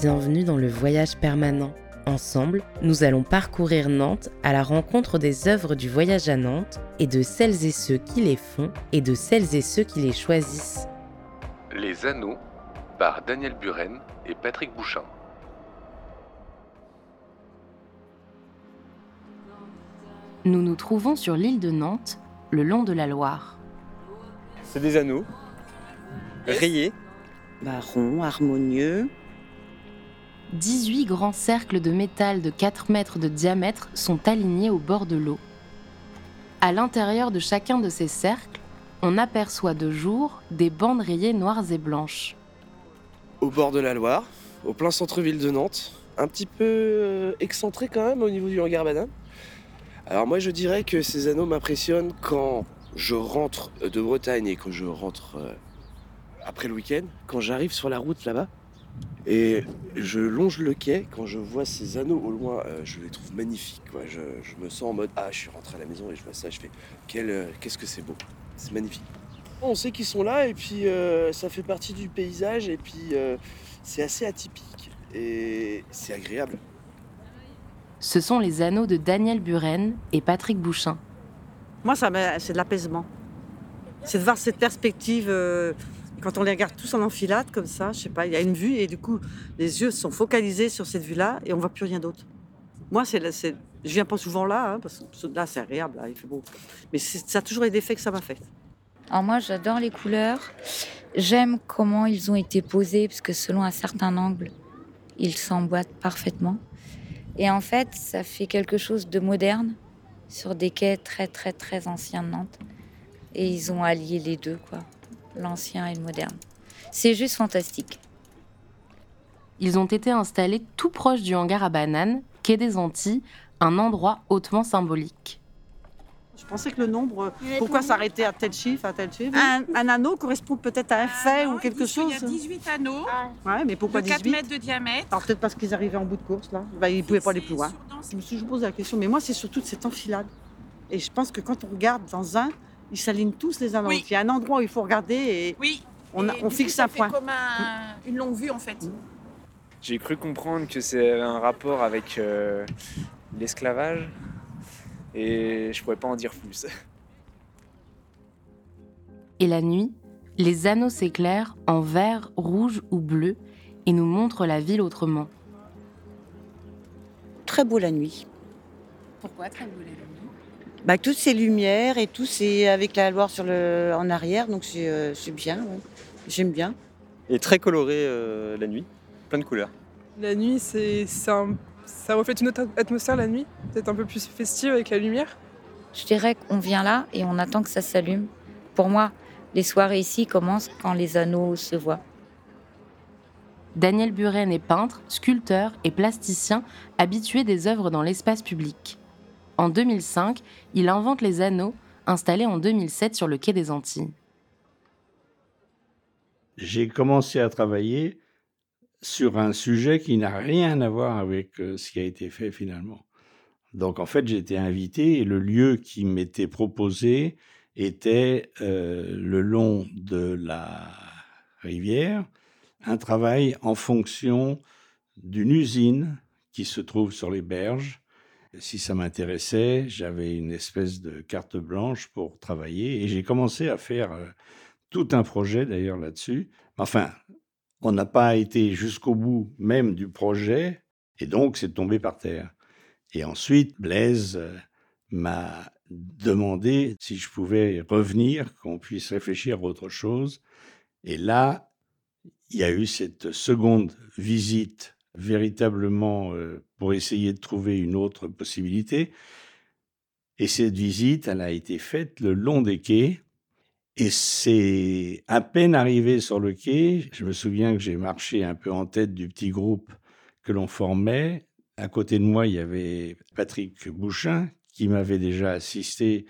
Bienvenue dans le voyage permanent. Ensemble, nous allons parcourir Nantes à la rencontre des œuvres du voyage à Nantes et de celles et ceux qui les font et de celles et ceux qui les choisissent. Les Anneaux, par Daniel Buren et Patrick Bouchain. Nous nous trouvons sur l'île de Nantes, le long de la Loire. C'est des anneaux, rayés, ronds, harmonieux. 18 grands cercles de métal de 4 mètres de diamètre sont alignés au bord de l'eau. À l'intérieur de chacun de ces cercles, on aperçoit de jour des bandes rayées noires et blanches. Au bord de la Loire, au plein centre-ville de Nantes, un petit peu excentré quand même au niveau du hangar à bananes. Alors moi je dirais que ces anneaux m'impressionnent quand je rentre de Bretagne et quand je rentre après le week-end, quand j'arrive sur la route là-bas. Et je longe le quai, quand je vois ces anneaux au loin, je les trouve magnifiques, quoi. Je me sens en mode « Ah, je suis rentré à la maison et je vois ça, je fais qu'est-ce que c'est beau, c'est magnifique ». On sait qu'ils sont là et puis ça fait partie du paysage et puis c'est assez atypique et c'est agréable. Ce sont les anneaux de Daniel Buren et Patrick Bouchain. Moi, c'est de l'apaisement, c'est de voir cette perspective... Quand on les regarde tous en enfilade, comme ça, je sais pas, il y a une vue et du coup, les yeux sont focalisés sur cette vue-là et on ne voit plus rien d'autre. Moi, je viens pas souvent là, parce que là, c'est agréable, là, il fait beau. Mais ça a toujours les effets que ça m'a fait. Alors moi, j'adore les couleurs. J'aime comment ils ont été posés, parce que selon un certain angle, ils s'emboîtent parfaitement. Et en fait, ça fait quelque chose de moderne sur des quais très, très, très anciens de Nantes. Et ils ont allié les deux, quoi. L'ancien et le moderne. C'est juste fantastique. Ils ont été installés tout proche du hangar à bananes, quai des Antilles, un endroit hautement symbolique. Je pensais que le nombre... Pourquoi s'arrêter à tel chiffre, un anneau correspond peut-être à un fait ou quelque chose. Il y a 18 anneaux, ouais, mais pourquoi de 4 mètres de diamètre. Alors peut-être parce qu'ils arrivaient en bout de course, là. Ils ne pouvaient pas aller plus loin. Je me suis toujours posé la question, mais moi, c'est surtout de cette enfilade. Et je pense que quand on regarde dans un... Ils s'alignent tous les uns dans l'autre. Il y a un endroit où il faut regarder et on fixe un point. C'est comme une longue vue en fait. J'ai cru comprendre que c'est un rapport avec l'esclavage et je ne pourrais pas en dire plus. Et la nuit, les anneaux s'éclairent en vert, rouge ou bleu et nous montrent la ville autrement. Très beau la nuit. Pourquoi très beau la nuit? Toutes ces lumières et tout, c'est avec la Loire en arrière, donc c'est bien, ouais. J'aime bien. Et très coloré la nuit, plein de couleurs. La nuit, ça reflète une autre atmosphère la nuit, peut-être un peu plus festive avec la lumière. Je dirais qu'on vient là et on attend que ça s'allume. Pour moi, les soirées ici commencent quand les anneaux se voient. Daniel Buren est peintre, sculpteur et plasticien, habitué des œuvres dans l'espace public. En 2005, il invente les anneaux, installés en 2007 sur le quai des Antilles. J'ai commencé à travailler sur un sujet qui n'a rien à voir avec ce qui a été fait finalement. Donc en fait, j'ai été invité et le lieu qui m'était proposé était le long de la rivière, un travail en fonction d'une usine qui se trouve sur les berges. Si ça m'intéressait, j'avais une espèce de carte blanche pour travailler et j'ai commencé à faire tout un projet d'ailleurs là-dessus. Enfin, on n'a pas été jusqu'au bout même du projet et donc c'est tombé par terre. Et ensuite, Blaise m'a demandé si je pouvais revenir, qu'on puisse réfléchir à autre chose. Et là, il y a eu cette seconde visite véritablement pour essayer de trouver une autre possibilité. Et cette visite, elle a été faite le long des quais. Et c'est à peine arrivé sur le quai, je me souviens que j'ai marché un peu en tête du petit groupe que l'on formait. À côté de moi, il y avait Patrick Bouchain, qui m'avait déjà assisté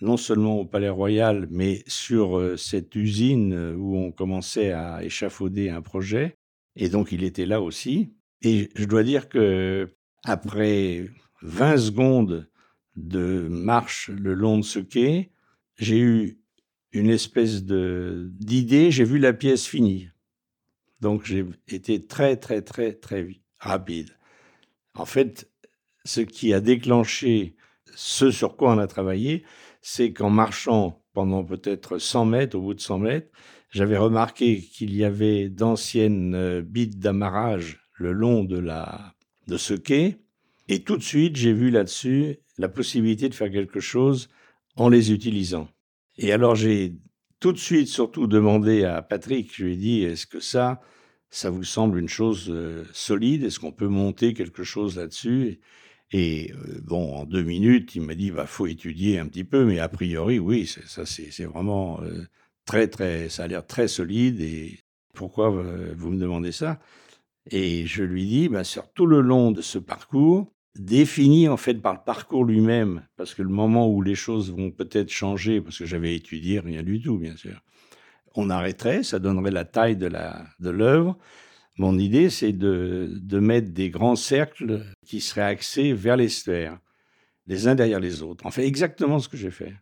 non seulement au Palais Royal, mais sur cette usine où on commençait à échafauder un projet. Et donc, il était là aussi. Et je dois dire qu'après 20 secondes de marche le long de ce quai, j'ai eu une espèce d'idée, j'ai vu la pièce finie. Donc j'ai été très rapide. En fait, ce qui a déclenché ce sur quoi on a travaillé, c'est qu'en marchant pendant peut-être 100 mètres, au bout de 100 mètres, j'avais remarqué qu'il y avait d'anciennes bites d'amarrage le long de ce quai. Et tout de suite, j'ai vu là-dessus la possibilité de faire quelque chose en les utilisant. Et alors, j'ai tout de suite surtout demandé à Patrick, je lui ai dit, est-ce que ça vous semble une chose solide? Est-ce qu'on peut monter quelque chose là-dessus? Et bon, en 2 minutes, il m'a dit, faut étudier un petit peu, mais a priori, oui, c'est vraiment ça a l'air très solide. Et pourquoi vous me demandez ça? Et je lui dis, sur tout le long de ce parcours, défini en fait par le parcours lui-même, parce que le moment où les choses vont peut-être changer, parce que j'avais étudié rien du tout, bien sûr, on arrêterait, ça donnerait la taille de l'œuvre. Mon idée, c'est de mettre des grands cercles qui seraient axés vers l'estuaire, les uns derrière les autres. Enfin, exactement ce que j'ai fait.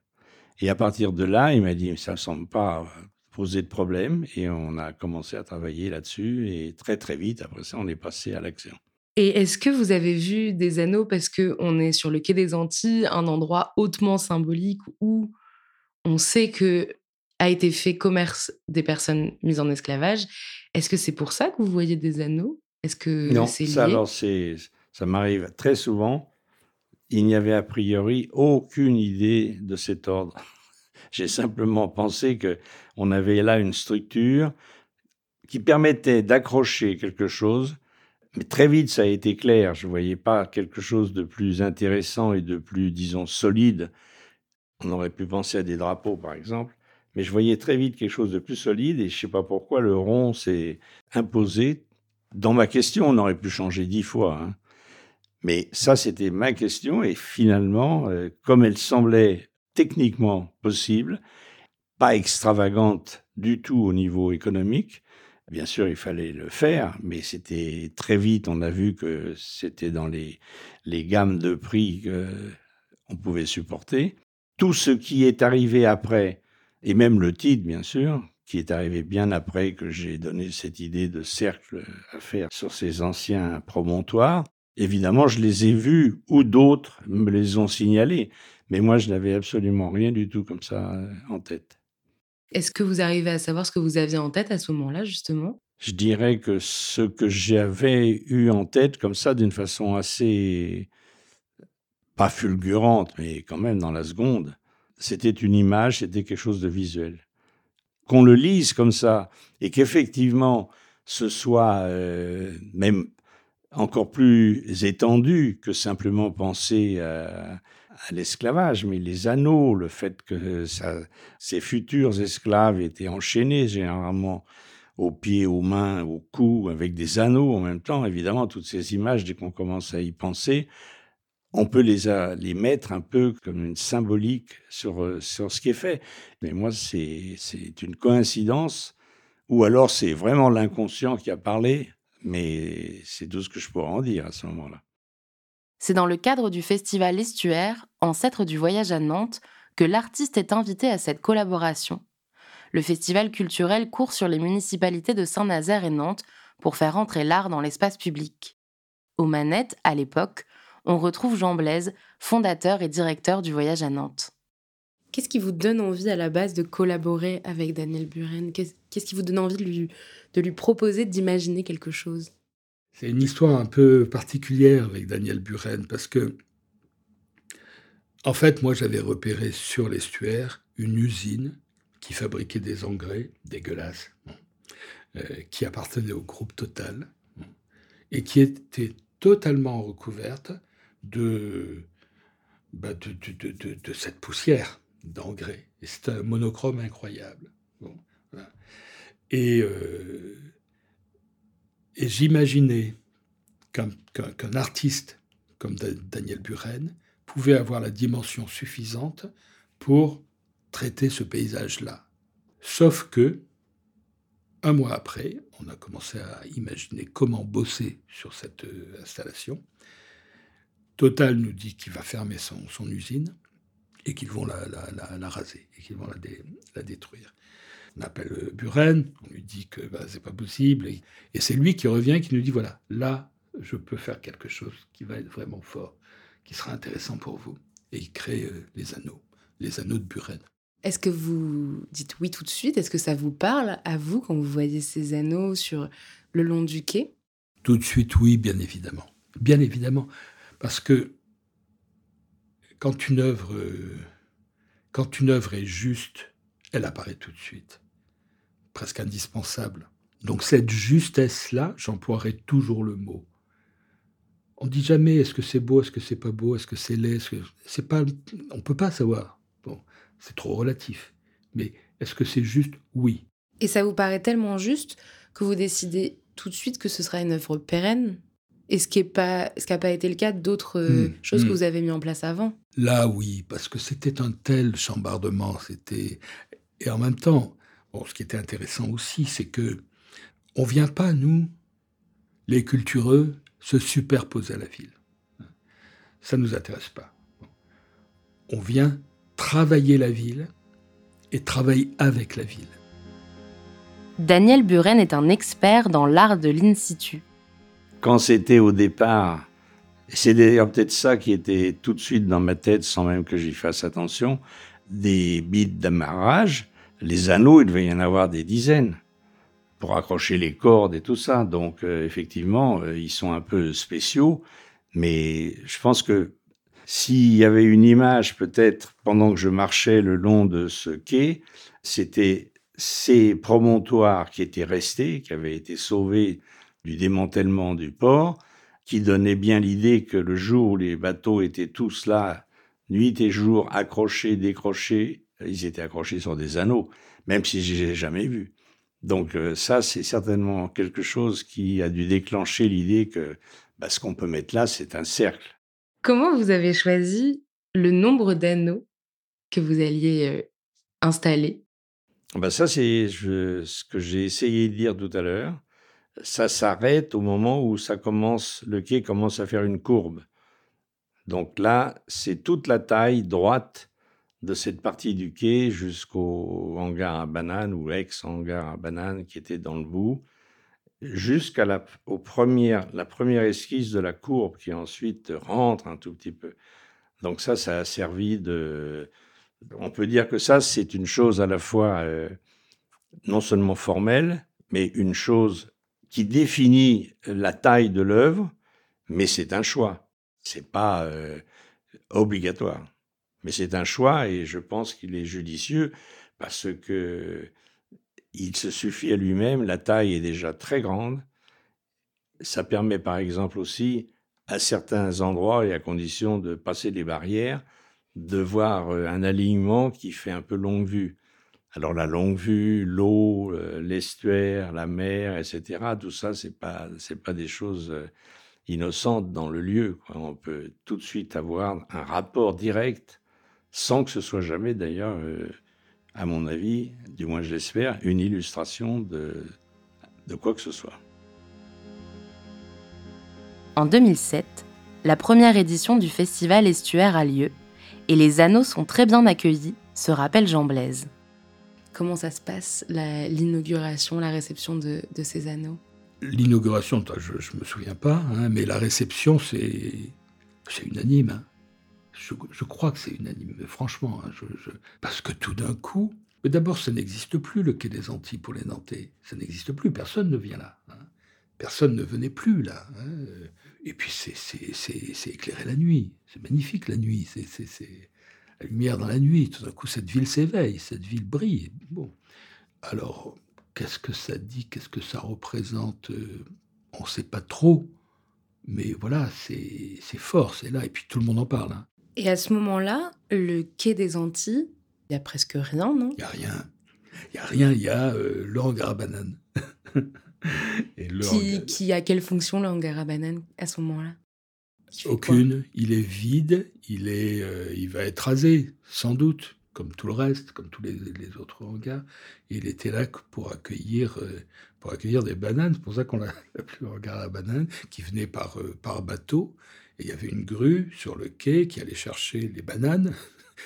Et à partir de là, il m'a dit, ça ne semble pas poser de problème. Et on a commencé à travailler là-dessus. Et très vite, après ça, on est passé à l'action. Et est-ce que vous avez vu des anneaux, parce qu'on est sur le Quai des Antilles, un endroit hautement symbolique où on sait que a été fait commerce des personnes mises en esclavage. Est-ce que c'est pour ça que vous voyez des anneaux? Est-ce que non, c'est lié? Non, ça m'arrive très souvent. Il n'y avait a priori aucune idée de cet ordre. J'ai simplement pensé qu'on avait là une structure qui permettait d'accrocher quelque chose. Mais très vite, ça a été clair. Je ne voyais pas quelque chose de plus intéressant et de plus, disons, solide. On aurait pu penser à des drapeaux, par exemple. Mais je voyais très vite quelque chose de plus solide et je ne sais pas pourquoi le rond s'est imposé. Dans ma question, on aurait pu changer 10 fois. Mais ça, c'était ma question et finalement, comme elle semblait techniquement possible, pas extravagante du tout au niveau économique, bien sûr, il fallait le faire, mais c'était très vite. On a vu que c'était dans les gammes de prix qu'on pouvait supporter. Tout ce qui est arrivé après, et même le titre, bien sûr, qui est arrivé bien après que j'ai donné cette idée de cercle à faire sur ces anciens promontoires. Évidemment, je les ai vus ou d'autres me les ont signalés. Mais moi, je n'avais absolument rien du tout comme ça en tête. Est-ce que vous arrivez à savoir ce que vous aviez en tête à ce moment-là, justement? Je dirais que ce que j'avais eu en tête, comme ça, d'une façon assez, pas fulgurante, mais quand même dans la seconde, c'était une image, c'était quelque chose de visuel. Qu'on le lise comme ça et qu'effectivement ce soit même encore plus étendu que simplement penser à l'esclavage, mais les anneaux, le fait que ces futurs esclaves étaient enchaînés généralement aux pieds, aux mains, au cou, avec des anneaux en même temps, évidemment toutes ces images, dès qu'on commence à y penser, on peut les mettre un peu comme une symbolique sur ce qui est fait. Mais moi, c'est une coïncidence, ou alors c'est vraiment l'inconscient qui a parlé, mais c'est tout ce que je pourrais en dire à ce moment-là. C'est dans le cadre du Festival Estuaire, ancêtre du Voyage à Nantes, que l'artiste est invité à cette collaboration. Le festival culturel court sur les municipalités de Saint-Nazaire et Nantes pour faire entrer l'art dans l'espace public. Aux manettes, à l'époque, on retrouve Jean Blaise, fondateur et directeur du Voyage à Nantes. Qu'est-ce qui vous donne envie à la base de collaborer avec Daniel Buren? Qu'est-ce qui vous donne envie de lui proposer d'imaginer quelque chose? C'est une histoire un peu particulière avec Daniel Buren parce que, en fait, moi j'avais repéré sur l'estuaire une usine qui fabriquait des engrais dégueulasses, qui appartenait au groupe Total et qui était totalement recouverte de cette poussière d'engrais. Et c'est un monochrome incroyable. Bon, voilà. Et j'imaginais qu'un artiste comme Daniel Buren pouvait avoir la dimension suffisante pour traiter ce paysage-là. Sauf que, 1 mois après, on a commencé à imaginer comment bosser sur cette installation. Total nous dit qu'il va fermer son usine et qu'ils vont la raser, et qu'ils vont la détruire. On appelle Buren, on lui dit que c'est pas possible. Et c'est lui qui revient, qui nous dit, voilà, là, je peux faire quelque chose qui va être vraiment fort, qui sera intéressant pour vous. Et il crée les anneaux de Buren. Est-ce que vous dites oui tout de suite ? Est-ce que ça vous parle, à vous, quand vous voyez ces anneaux sur le long du quai ? Tout de suite, oui, bien évidemment. Bien évidemment, parce que quand une œuvre est juste, elle apparaît tout de suite, presque indispensable. Donc cette justesse-là, j'emploierai toujours le mot. On ne dit jamais est-ce que c'est beau, est-ce que c'est pas beau, est-ce que c'est laid, c'est pas, on ne peut pas savoir. Bon, c'est trop relatif. Mais est-ce que c'est juste ? Oui. Et ça vous paraît tellement juste que vous décidez tout de suite que ce sera une œuvre pérenne ? Et ce qui n'a pas été le cas d'autres choses que vous avez mis en place avant. Là, oui, parce que c'était un tel chambardement. Et en même temps, ce qui était intéressant aussi, c'est que on ne vient pas, nous, les cultureux, se superposer à la ville. Ça ne nous intéresse pas. On vient travailler la ville et travailler avec la ville. Daniel Buren est un expert dans l'art de l'in situ. Quand c'était au départ, c'est d'ailleurs peut-être ça qui était tout de suite dans ma tête, sans même que j'y fasse attention, des bides d'amarrage, les anneaux, il devait y en avoir des dizaines pour accrocher les cordes et tout ça. Donc effectivement, ils sont un peu spéciaux, mais je pense que s'il y avait une image peut-être pendant que je marchais le long de ce quai, c'était ces promontoires qui étaient restés, qui avaient été sauvés du démantèlement du port, qui donnait bien l'idée que le jour où les bateaux étaient tous là, nuit et jour, accrochés, décrochés, ils étaient accrochés sur des anneaux, même si je les ai jamais vus. Donc ça, c'est certainement quelque chose qui a dû déclencher l'idée que ce qu'on peut mettre là, c'est un cercle. Comment vous avez choisi le nombre d'anneaux que vous alliez installer ? Ça, c'est ce que j'ai essayé de dire tout à l'heure. Ça s'arrête au moment où le quai commence à faire une courbe. Donc là, c'est toute la taille droite de cette partie du quai jusqu'au hangar à bananes ou ex-hangar à bananes qui était dans le bout, jusqu'à la première esquisse de la courbe qui ensuite rentre un tout petit peu. Donc ça a servi de... On peut dire que ça, c'est une chose à la fois non seulement formelle, mais une chose qui définit la taille de l'œuvre, mais c'est un choix. C'est pas obligatoire. Mais c'est un choix et je pense qu'il est judicieux parce que il se suffit à lui-même, la taille est déjà très grande. Ça permet par exemple aussi, à certains endroits et à condition de passer les barrières, de voir un alignement qui fait un peu longue vue. Alors la longue vue, l'eau, l'estuaire, la mer, etc., tout ça, c'est pas des choses innocentes dans le lieu. On peut tout de suite avoir un rapport direct, sans que ce soit jamais d'ailleurs, à mon avis, du moins je l'espère, une illustration de quoi que ce soit. En 2007, la première édition du Festival Estuaire a lieu, et les anneaux sont très bien accueillis, se rappelle Jean Blaise. Comment ça se passe, l'inauguration, la réception de ces anneaux ? L'inauguration, je ne me souviens pas, mais la réception, c'est unanime. Je crois que c'est unanime, mais franchement. Parce que tout d'un coup, d'abord, ça n'existe plus, le Quai des Antilles pour les Nantais. Ça n'existe plus, personne ne vient là. Personne ne venait plus là. Et puis, c'est éclairé la nuit. C'est magnifique, la nuit. La lumière dans la nuit, tout d'un coup, cette ville s'éveille, cette ville brille. Bon. Alors, qu'est-ce que ça dit ? Qu'est-ce que ça représente ? On ne sait pas trop, mais voilà, c'est fort, c'est là, et puis tout le monde en parle. Et à ce moment-là, le Quai des Antilles, il n'y a presque rien, non ? Il n'y a rien, il y a le hangar à bananes. Qui a quelle fonction, le hangar à bananes, à ce moment-là ? Aucune. Il est vide, il va être rasé, sans doute, comme tout le reste, comme tous les autres hangars. Il était là pour accueillir des bananes, c'est pour ça qu'on l'a appelé hangar à bananes, qui venait par bateau. Et il y avait une grue sur le quai qui allait chercher les bananes,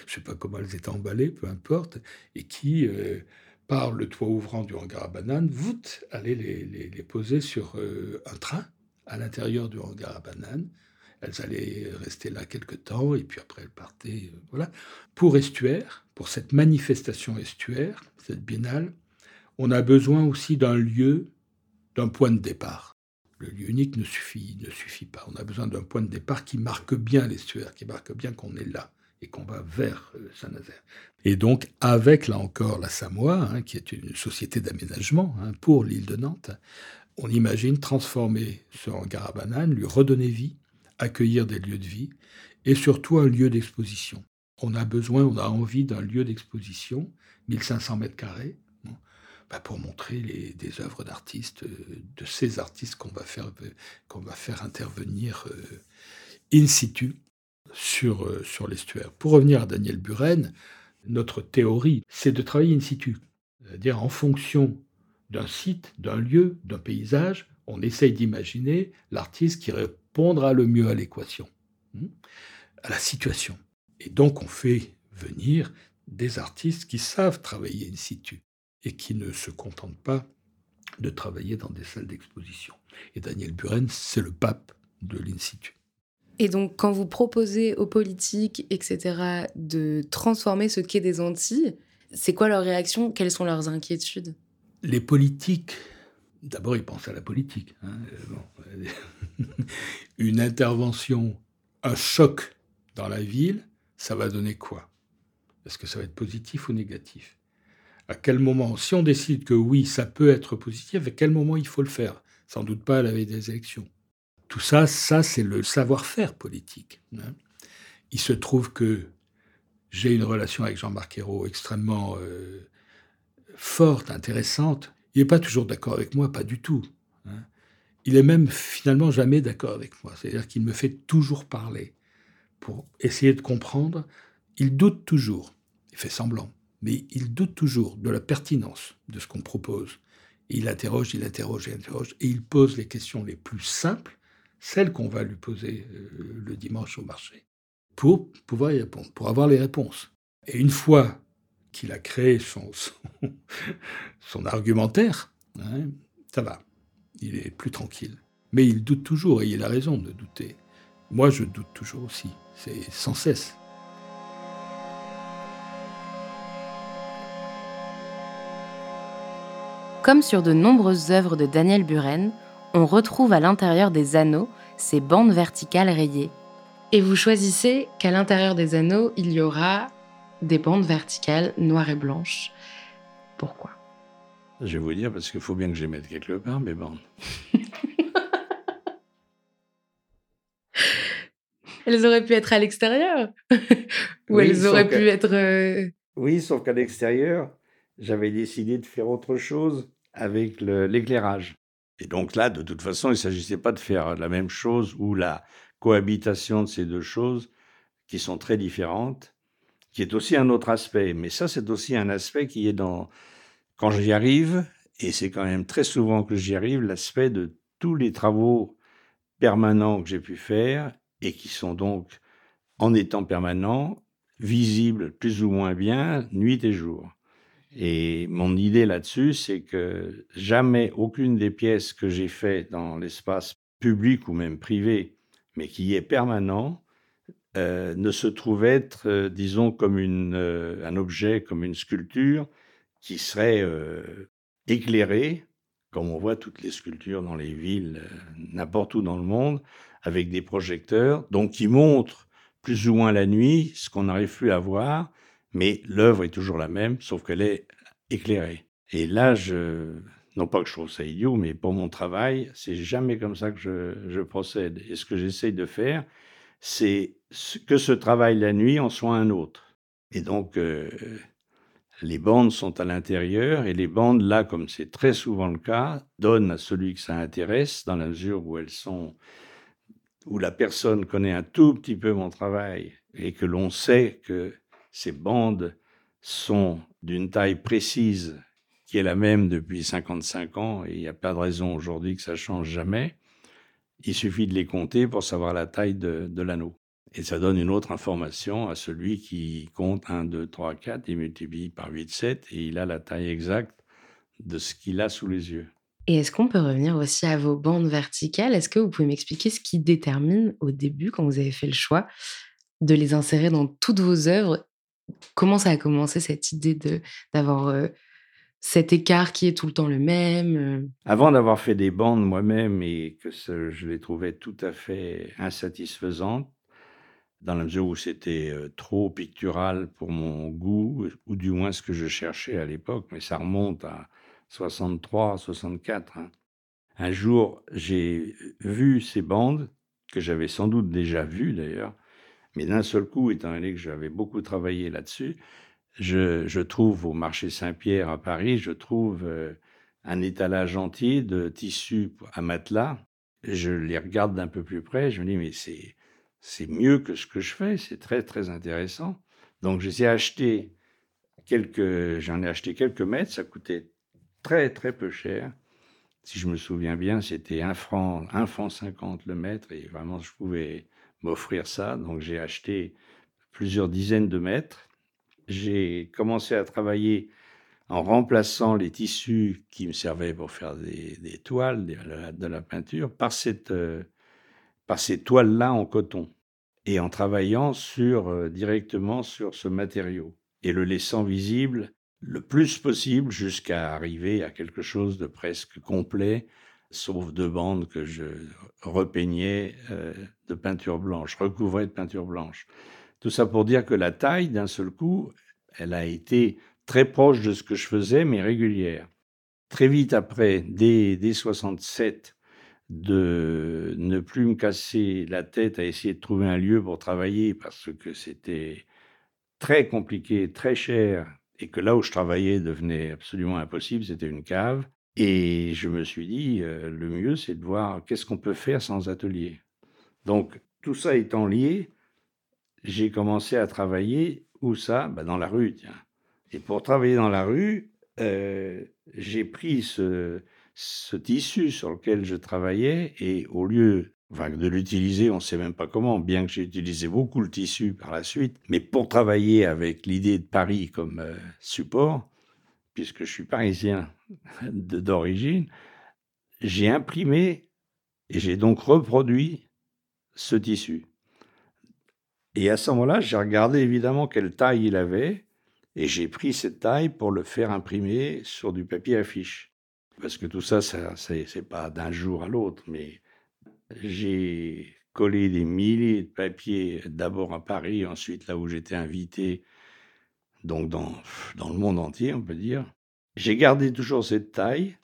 je ne sais pas comment elles étaient emballées, peu importe, et qui par le toit ouvrant du hangar à bananes, voûte, aller les poser sur un train à l'intérieur du hangar à bananes. Elles allaient rester là quelque temps, et puis après elles partaient, voilà. Pour Estuaire, pour cette manifestation Estuaire, cette biennale, on a besoin aussi d'un lieu, d'un point de départ. Le lieu unique ne suffit pas. On a besoin d'un point de départ qui marque bien l'Estuaire, qui marque bien qu'on est là et qu'on va vers Saint-Nazaire. Et donc, avec, là encore, la Samoa, qui est une société d'aménagement pour l'île de Nantes, on imagine transformer ce hangar à bananes, lui redonner vie, accueillir des lieux de vie, et surtout un lieu d'exposition. On a envie d'un lieu d'exposition, 1500 mètres carrés, pour montrer des œuvres d'artistes, de ces artistes qu'on va faire intervenir in situ sur l'estuaire. Pour revenir à Daniel Buren, notre théorie, c'est de travailler in situ, c'est-à-dire en fonction d'un site, d'un lieu, d'un paysage, on essaye d'imaginer l'artiste qui répondra le mieux à l'équation, à la situation. Et donc on fait venir des artistes qui savent travailler in situ et qui ne se contente pas de travailler dans des salles d'exposition. Et Daniel Buren, c'est le pape de l'in situ. Et donc, quand vous proposez aux politiques, etc., de transformer ce quai des Antilles, c'est quoi leur réaction ? Quelles sont leurs inquiétudes ? Les politiques, d'abord, ils pensent à la politique. Une intervention, un choc dans la ville, ça va donner quoi ? Est-ce que ça va être positif ou négatif ? À quel moment, si on décide que oui, ça peut être positif, à quel moment il faut le faire ? Sans doute pas à la veille des élections. Tout ça, c'est le savoir-faire politique. Il se trouve que j'ai une relation avec Jean-Marc Ayrault extrêmement forte, intéressante. Il n'est pas toujours d'accord avec moi, pas du tout. Il est même finalement jamais d'accord avec moi. C'est-à-dire qu'il me fait toujours parler pour essayer de comprendre. Il doute toujours, il fait semblant. Mais il doute toujours de la pertinence de ce qu'on propose. Et il interroge, et il pose les questions les plus simples, celles qu'on va lui poser le dimanche au marché, pour pouvoir y répondre, pour avoir les réponses. Et une fois qu'il a créé son argumentaire, ça va, il est plus tranquille. Mais il doute toujours, et il a raison de douter. Moi, je doute toujours aussi, c'est sans cesse. Comme sur de nombreuses œuvres de Daniel Buren, on retrouve à l'intérieur des anneaux ces bandes verticales rayées. Et vous choisissez qu'à l'intérieur des anneaux, il y aura des bandes verticales noires et blanches. Pourquoi ? Je vais vous dire, parce qu'il faut bien que je les mette quelque part, mes bandes. Elles auraient pu être à l'extérieur. Ou oui, elles auraient pu être... Oui, sauf qu'à l'extérieur... J'avais décidé de faire autre chose avec l'éclairage. Et donc là, de toute façon, il ne s'agissait pas de faire la même chose ou la cohabitation de ces deux choses qui sont très différentes, qui est aussi un autre aspect. Mais ça, c'est aussi un aspect qui est dans... Quand j'y arrive, et c'est quand même très souvent que j'y arrive, l'aspect de tous les travaux permanents que j'ai pu faire et qui sont donc, en étant permanents, visibles plus ou moins bien, nuit et jour. Et mon idée là-dessus, c'est que jamais aucune des pièces que j'ai faites dans l'espace public ou même privé, mais qui est permanent, ne se trouve être, disons, comme un objet, comme une sculpture qui serait éclairée, comme on voit toutes les sculptures dans les villes, n'importe où dans le monde, avec des projecteurs, donc qui montrent plus ou moins la nuit ce qu'on n'arrive plus à voir. Mais l'œuvre est toujours la même, sauf qu'elle est éclairée. Et là, non pas que je trouve ça idiot, mais pour mon travail, c'est jamais comme ça que je procède. Et ce que j'essaye de faire, c'est que ce travail la nuit en soit un autre. Et donc, les bandes sont à l'intérieur, et les bandes, là, comme c'est très souvent le cas, donnent à celui que ça intéresse, dans la mesure où elles sont... où la personne connaît un tout petit peu mon travail, et que l'on sait que ces bandes sont d'une taille précise qui est la même depuis 55 ans et il n'y a pas de raison aujourd'hui que ça change jamais. Il suffit de les compter pour savoir la taille de l'anneau. Et ça donne une autre information à celui qui compte 1, 2, 3, 4, il multiplie par 8, 7 et il a la taille exacte de ce qu'il a sous les yeux. Et est-ce qu'on peut revenir aussi à vos bandes verticales ? Est-ce que vous pouvez m'expliquer ce qui détermine au début, quand vous avez fait le choix, de les insérer dans toutes vos œuvres ? Comment ça a commencé, cette idée d'avoir cet écart qui est tout le temps le même ? Avant d'avoir fait des bandes moi-même et que je les trouvais tout à fait insatisfaisantes, dans la mesure où c'était trop pictural pour mon goût, ou du moins ce que je cherchais à l'époque, mais ça remonte à 63, 64. Hein. Un jour, j'ai vu ces bandes, que j'avais sans doute déjà vues d'ailleurs, mais d'un seul coup, étant donné que j'avais beaucoup travaillé là-dessus, je trouve au marché Saint-Pierre à Paris, je trouve un étalage entier de tissus à matelas. Je les regarde d'un peu plus près, je me dis, mais c'est mieux que ce que je fais, c'est très très intéressant. Donc j'en ai acheté quelques mètres, ça coûtait très très peu cher. Si je me souviens bien, c'était 1,50 franc le mètre et vraiment je pouvais m'offrir ça. Donc j'ai acheté plusieurs dizaines de mètres. J'ai commencé à travailler en remplaçant les tissus qui me servaient pour faire des toiles, de la peinture, par ces toiles-là en coton et en travaillant directement sur ce matériau et le laissant visible le plus possible jusqu'à arriver à quelque chose de presque complet, sauf deux bandes que je repeignais de peinture blanche, recouvrais de peinture blanche. Tout ça pour dire que la taille, d'un seul coup, elle a été très proche de ce que je faisais, mais régulière. Très vite après, dès 67, de ne plus me casser la tête à essayer de trouver un lieu pour travailler, parce que c'était très compliqué, très cher, et que là où je travaillais devenait absolument impossible, c'était une cave. Et je me suis dit, le mieux, c'est de voir qu'est-ce qu'on peut faire sans atelier. Donc, tout ça étant lié, j'ai commencé à travailler, où ça ? Dans la rue, tiens. Et pour travailler dans la rue, j'ai pris ce tissu sur lequel je travaillais, et au lieu de l'utiliser, on ne sait même pas comment, bien que j'ai utilisé beaucoup le tissu par la suite, mais pour travailler avec l'idée de Paris comme support, puisque je suis parisien d'origine, j'ai imprimé et j'ai donc reproduit ce tissu. Et à ce moment-là, j'ai regardé évidemment quelle taille il avait, et j'ai pris cette taille pour le faire imprimer sur du papier affiche. Parce que tout ça, c'est pas d'un jour à l'autre, mais j'ai collé des milliers de papiers, d'abord à Paris, ensuite là où j'étais invité, donc dans le monde entier, on peut dire. J'ai gardé toujours cette taille,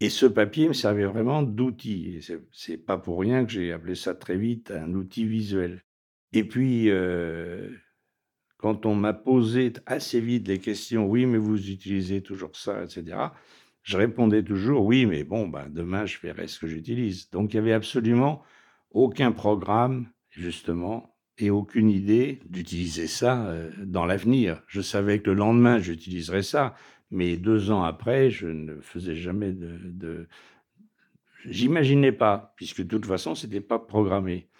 et ce papier me servait vraiment d'outil. Et c'est pas pour rien que j'ai appelé ça très vite un outil visuel. Et puis, quand on m'a posé assez vite les questions « Oui, mais vous utilisez toujours ça », etc., je répondais toujours « Oui, mais bon, demain, je verrai ce que j'utilise ». Donc, il n'y avait absolument aucun programme, justement, et aucune idée d'utiliser ça dans l'avenir. Je savais que le lendemain, j'utiliserais ça, mais 2 ans après, je ne faisais jamais de... J'imaginais pas, puisque de toute façon, ce n'était pas programmé.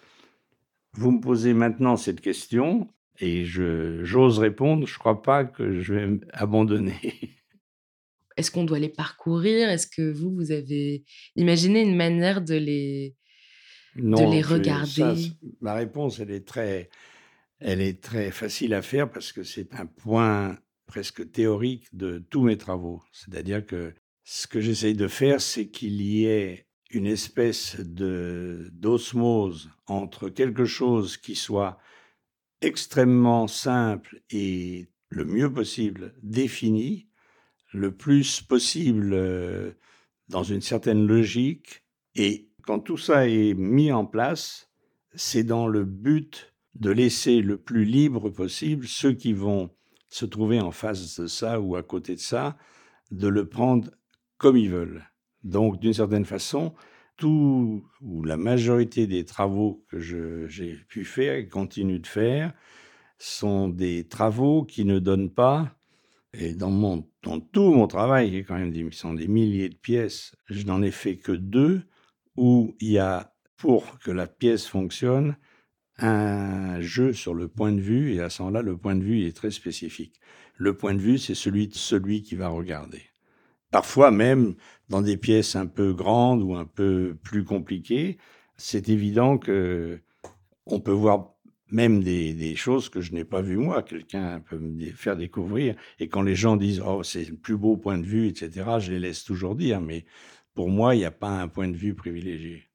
Vous me posez maintenant cette question et j'ose répondre, je ne crois pas que je vais abandonner. Est-ce qu'on doit les parcourir ? Est-ce que vous avez imaginé une manière de les regarder ? Ma réponse, elle est très facile à faire parce que c'est un point presque théorique de tous mes travaux. C'est-à-dire que ce que j'essaye de faire, c'est qu'il y ait une espèce d'osmose entre quelque chose qui soit extrêmement simple et le mieux possible défini, le plus possible dans une certaine logique. Et quand tout ça est mis en place, c'est dans le but de laisser le plus libre possible ceux qui vont se trouver en face de ça ou à côté de ça, de le prendre comme ils veulent. Donc, d'une certaine façon, la majorité des travaux que j'ai pu faire et continue de faire sont des travaux qui ne donnent pas, et dans tout mon travail, qui sont des milliers de pièces, je n'en ai fait que 2, où il y a, pour que la pièce fonctionne, un jeu sur le point de vue, et à ce moment-là, le point de vue est très spécifique. Le point de vue, c'est celui de celui qui va regarder. Parfois même, dans des pièces un peu grandes ou un peu plus compliquées, c'est évident qu'on peut voir même des choses que je n'ai pas vues moi. Quelqu'un peut me faire découvrir. Et quand les gens disent « Oh, c'est le plus beau point de vue », etc., je les laisse toujours dire. Mais pour moi, il n'y a pas un point de vue privilégié.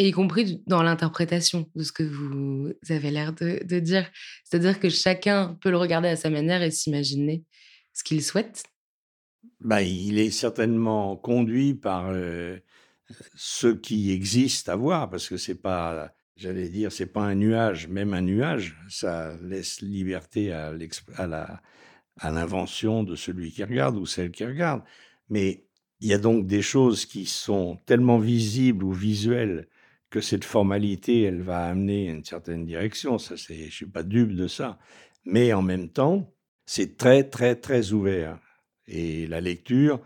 Et y compris dans l'interprétation de ce que vous avez l'air de dire. C'est-à-dire que chacun peut le regarder à sa manière et s'imaginer ce qu'il souhaite. Il est certainement conduit par ce qui existe à voir, parce que c'est pas un nuage. Même un nuage, ça laisse liberté à l'invention de celui qui regarde ou celle qui regarde. Mais il y a donc des choses qui sont tellement visibles ou visuelles que cette formalité, elle va amener une certaine direction. Je ne suis pas dupe de ça. Mais en même temps, c'est très, très, très ouvert. Et la lecture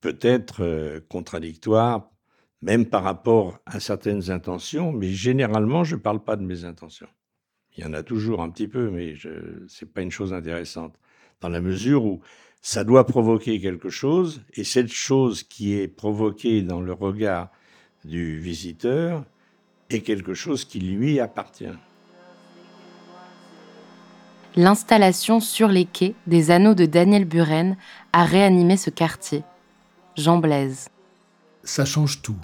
peut être contradictoire, même par rapport à certaines intentions, mais généralement, je ne parle pas de mes intentions. Il y en a toujours un petit peu, mais ce n'est pas une chose intéressante, dans la mesure où ça doit provoquer quelque chose, et cette chose qui est provoquée dans le regard du visiteur est quelque chose qui lui appartient. L'installation sur les quais des Anneaux de Daniel Buren a réanimé ce quartier. Jean Blaise. Ça change tout.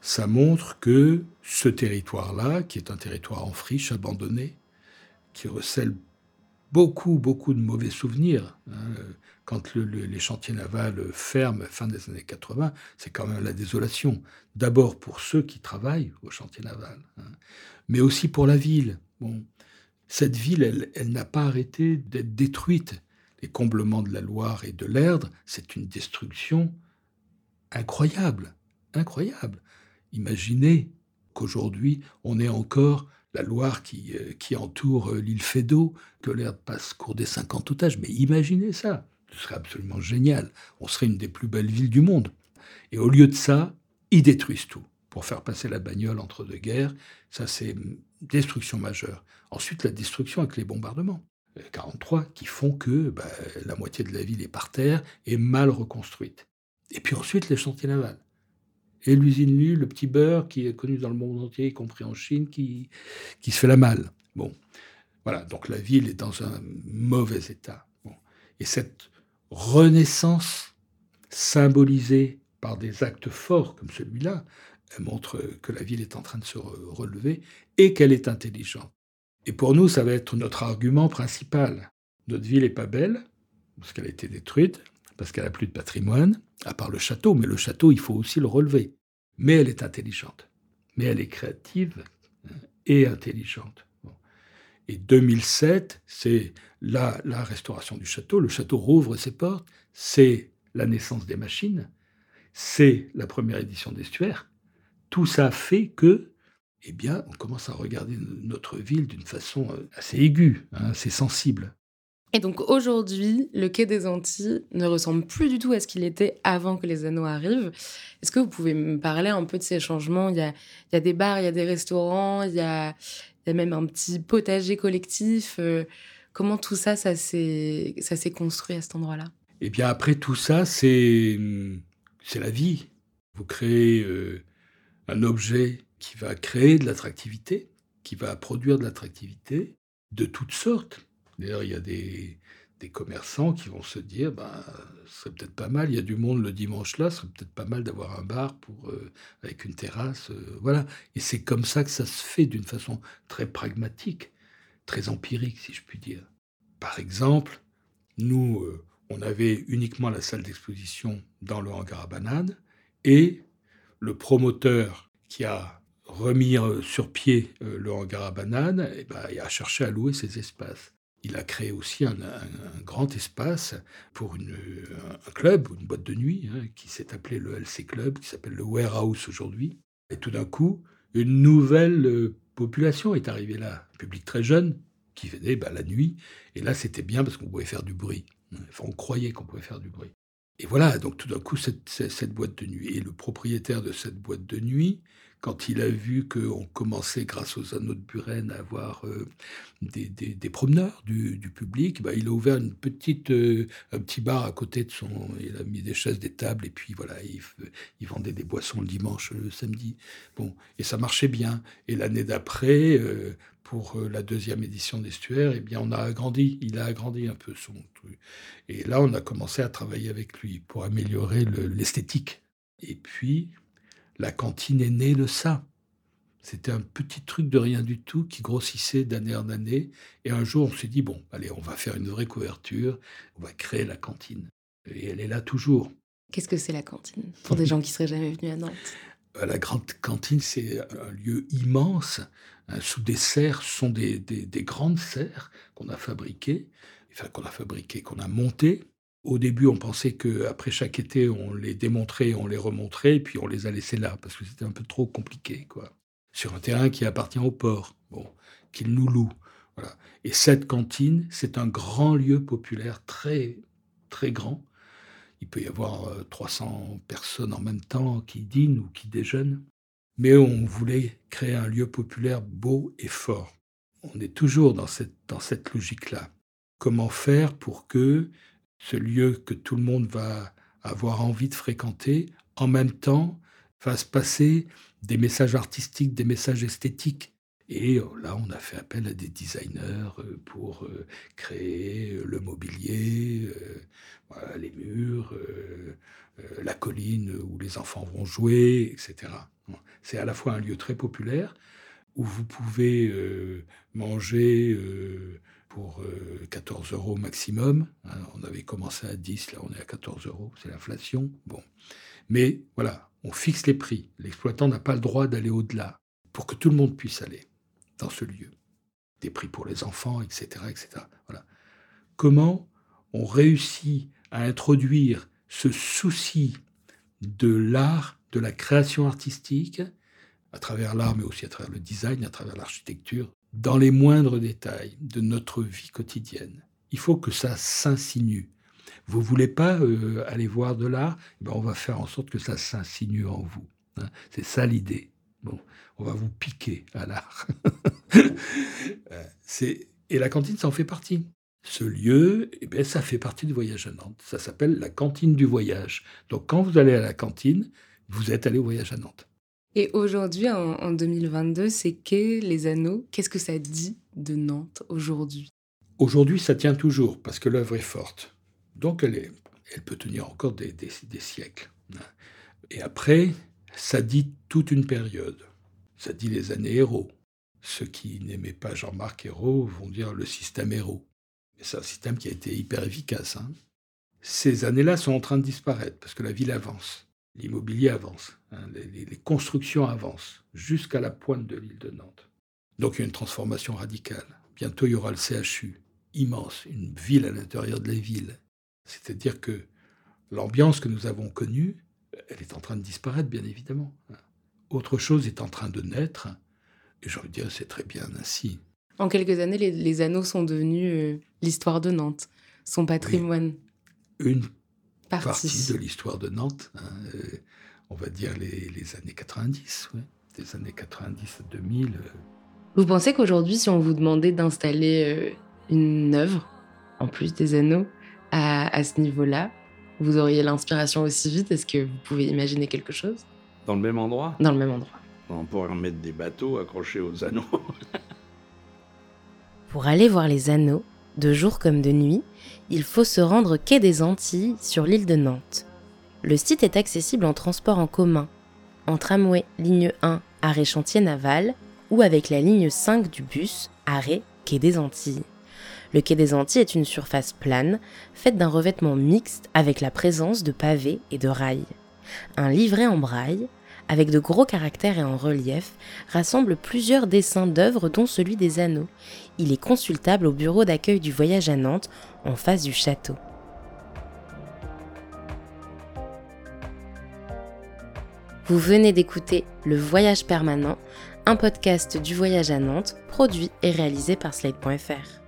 Ça montre que ce territoire-là, qui est un territoire en friche, abandonné, qui recèle beaucoup, beaucoup de mauvais souvenirs. Quand les chantiers navals ferment fin des années 80, c'est quand même la désolation. D'abord pour ceux qui travaillent aux chantiers navals, mais aussi pour la ville. Cette ville, elle n'a pas arrêté d'être détruite. Les comblements de la Loire et de l'Erdre, c'est une destruction incroyable, incroyable. Imaginez qu'aujourd'hui, on ait encore la Loire qui entoure l'île Feydeau, que l'Erdre passe cours des 50 otages. Mais imaginez ça, ce serait absolument génial. On serait une des plus belles villes du monde. Et au lieu de ça, ils détruisent tout pour faire passer la bagnole entre deux guerres. Ça, c'est destruction majeure. Ensuite, la destruction avec les bombardements. 43, qui font que la moitié de la ville est par terre et mal reconstruite. Et puis ensuite, les chantiers navals. Et l'usine Lul, le petit beurre, qui est connu dans le monde entier, y compris en Chine, qui se fait la malle. Voilà, donc la ville est dans un mauvais état. Et cette renaissance symbolisée par des actes forts comme celui-là, elle montre que la ville est en train de se relever et qu'elle est intelligente. Et pour nous, ça va être notre argument principal. Notre ville n'est pas belle, parce qu'elle a été détruite, parce qu'elle n'a plus de patrimoine, à part le château. Mais le château, il faut aussi le relever. Mais elle est intelligente. Mais elle est créative et intelligente. Et 2007, c'est la restauration du château. Le château rouvre ses portes. C'est la naissance des machines. C'est la première édition d'Estuaire. Tout ça fait que, on commence à regarder notre ville d'une façon assez aiguë, assez sensible. Et donc aujourd'hui, le Quai des Antilles ne ressemble plus du tout à ce qu'il était avant que les Anneaux arrivent. Est-ce que vous pouvez me parler un peu de ces changements ? Il y a des bars, il y a des restaurants, il y a même un petit potager collectif. Comment tout ça, ça s'est construit à cet endroit-là ? Après tout ça, c'est la vie. Vous créez un objet qui va créer de l'attractivité, qui va produire de l'attractivité de toutes sortes. D'ailleurs, il y a des commerçants qui vont se dire ce serait peut-être pas mal, il y a du monde le dimanche là, ce serait peut-être pas mal d'avoir un bar avec une terrasse. Voilà. Et c'est comme ça que ça se fait d'une façon très pragmatique, très empirique, si je puis dire. Par exemple, nous, on avait uniquement la salle d'exposition dans le hangar à bananes et le promoteur qui a remis sur pied le hangar à bananes il a cherché à louer ces espaces. Il a créé aussi un grand espace pour un club, une boîte de nuit, qui s'est appelé le LC Club, qui s'appelle le Warehouse aujourd'hui. Et tout d'un coup, une nouvelle population est arrivée là, un public très jeune, qui venait la nuit. Et là, c'était bien parce qu'on pouvait faire du bruit. Enfin, on croyait qu'on pouvait faire du bruit. Et voilà, donc tout d'un coup, cette boîte de nuit. Et le propriétaire de cette boîte de nuit quand il a vu qu'on commençait, grâce aux Anneaux de Buren, à avoir des promeneurs du public, bah, il a ouvert un petit bar à côté de son... Il a mis des chaises, des tables, et puis voilà, il vendait des boissons le dimanche, le samedi. Bon, et ça marchait bien. Et l'année d'après... pour la deuxième édition d'Estuaire, eh bien, il a agrandi un peu son truc. Et là, on a commencé à travailler avec lui pour améliorer l'esthétique. Et puis, la cantine est née de ça. C'était un petit truc de rien du tout qui grossissait d'année en année. Et un jour, on s'est dit, bon, allez, on va faire une vraie couverture, on va créer la cantine. Et elle est là toujours. Qu'est-ce que c'est la cantine pour des gens qui ne seraient jamais venus à Nantes? La grande cantine, c'est un lieu immense. Sous des serres, ce sont des grandes serres qu'on a montées. Au début, on pensait qu'après chaque été, on les démontrait, on les remontrait, puis on les a laissés là, parce que c'était un peu trop compliqué, quoi. Sur un terrain qui appartient au port, bon, qu'il nous loue. Voilà. Et cette cantine, c'est un grand lieu populaire, très, très grand. Il peut y avoir 300 personnes en même temps qui dînent ou qui déjeunent. Mais on voulait créer un lieu populaire beau et fort. On est toujours dans cette logique-là. Comment faire pour que ce lieu que tout le monde va avoir envie de fréquenter, en même temps, fasse passer des messages artistiques, des messages esthétiques? Et là, on a fait appel à des designers pour créer le mobilier, voilà, les murs, la colline où les enfants vont jouer, etc. C'est à la fois un lieu très populaire où vous pouvez manger pour 14 € maximum. On avait commencé à 10, là on est à 14 €, c'est l'inflation. Bon. Mais voilà, on fixe les prix. L'exploitant n'a pas le droit d'aller au-delà pour que tout le monde puisse aller dans ce lieu. Des prix pour les enfants, etc. etc. Voilà. Comment on réussit à introduire ce souci de l'art, de la création artistique, à travers l'art, mais aussi à travers le design, à travers l'architecture, dans les moindres détails de notre vie quotidienne? Il faut que ça s'insinue. Vous ne voulez pas aller voir de l'art, ben on va faire en sorte que ça s'insinue en vous. Hein, c'est ça l'idée. Bon, on va vous piquer à l'art. Et la cantine, ça en fait partie. Ce lieu, eh bien, ça fait partie du voyage à Nantes. Ça s'appelle la cantine du voyage. Donc, quand vous allez à la cantine, vous êtes allé au voyage à Nantes. Et aujourd'hui, en 2022, c'est Quai des Antilles. Qu'est-ce que ça dit de Nantes aujourd'hui ? Aujourd'hui, ça tient toujours, parce que l'œuvre est forte. Donc, elle peut tenir encore des siècles. Et après, ça dit toute une période. Ça dit les années Ayrault. Ceux qui n'aimaient pas Jean-Marc Ayrault vont dire le système Ayrault. C'est un système qui a été hyper efficace. Hein. Ces années-là sont en train de disparaître parce que la ville avance, l'immobilier avance, hein, les constructions avancent jusqu'à la pointe de l'île de Nantes. Donc, il y a une transformation radicale. Bientôt, il y aura le CHU, immense, une ville à l'intérieur de la ville. C'est-à-dire que l'ambiance que nous avons connue, elle est en train de disparaître, bien évidemment. Autre chose est en train de naître et j'ai envie de dire c'est très bien ainsi. En quelques années, les Anneaux sont devenus l'histoire de Nantes, son patrimoine. Oui, une partie de l'histoire de Nantes, hein, on va dire les années 90, ouais, des années 90 à 2000. Vous pensez qu'aujourd'hui, si on vous demandait d'installer une œuvre, en plus des Anneaux, à ce niveau-là, vous auriez l'inspiration aussi vite? Est-ce que vous pouvez imaginer quelque chose? Dans le même endroit? Dans le même endroit. On pourrait en mettre des bateaux accrochés aux Anneaux. Pour aller voir les Anneaux, de jour comme de nuit, il faut se rendre Quai des Antilles sur l'île de Nantes. Le site est accessible en transport en commun, en tramway ligne 1 arrêt chantier naval ou avec la ligne 5 du bus arrêt Quai des Antilles. Le Quai des Antilles est une surface plane faite d'un revêtement mixte avec la présence de pavés et de rails. Un livret en braille avec de gros caractères et en relief, rassemble plusieurs dessins d'œuvres dont celui des Anneaux. Il est consultable au bureau d'accueil du Voyage à Nantes, en face du Château. Vous venez d'écouter Le Voyage permanent, un podcast du Voyage à Nantes, produit et réalisé par Slate.fr.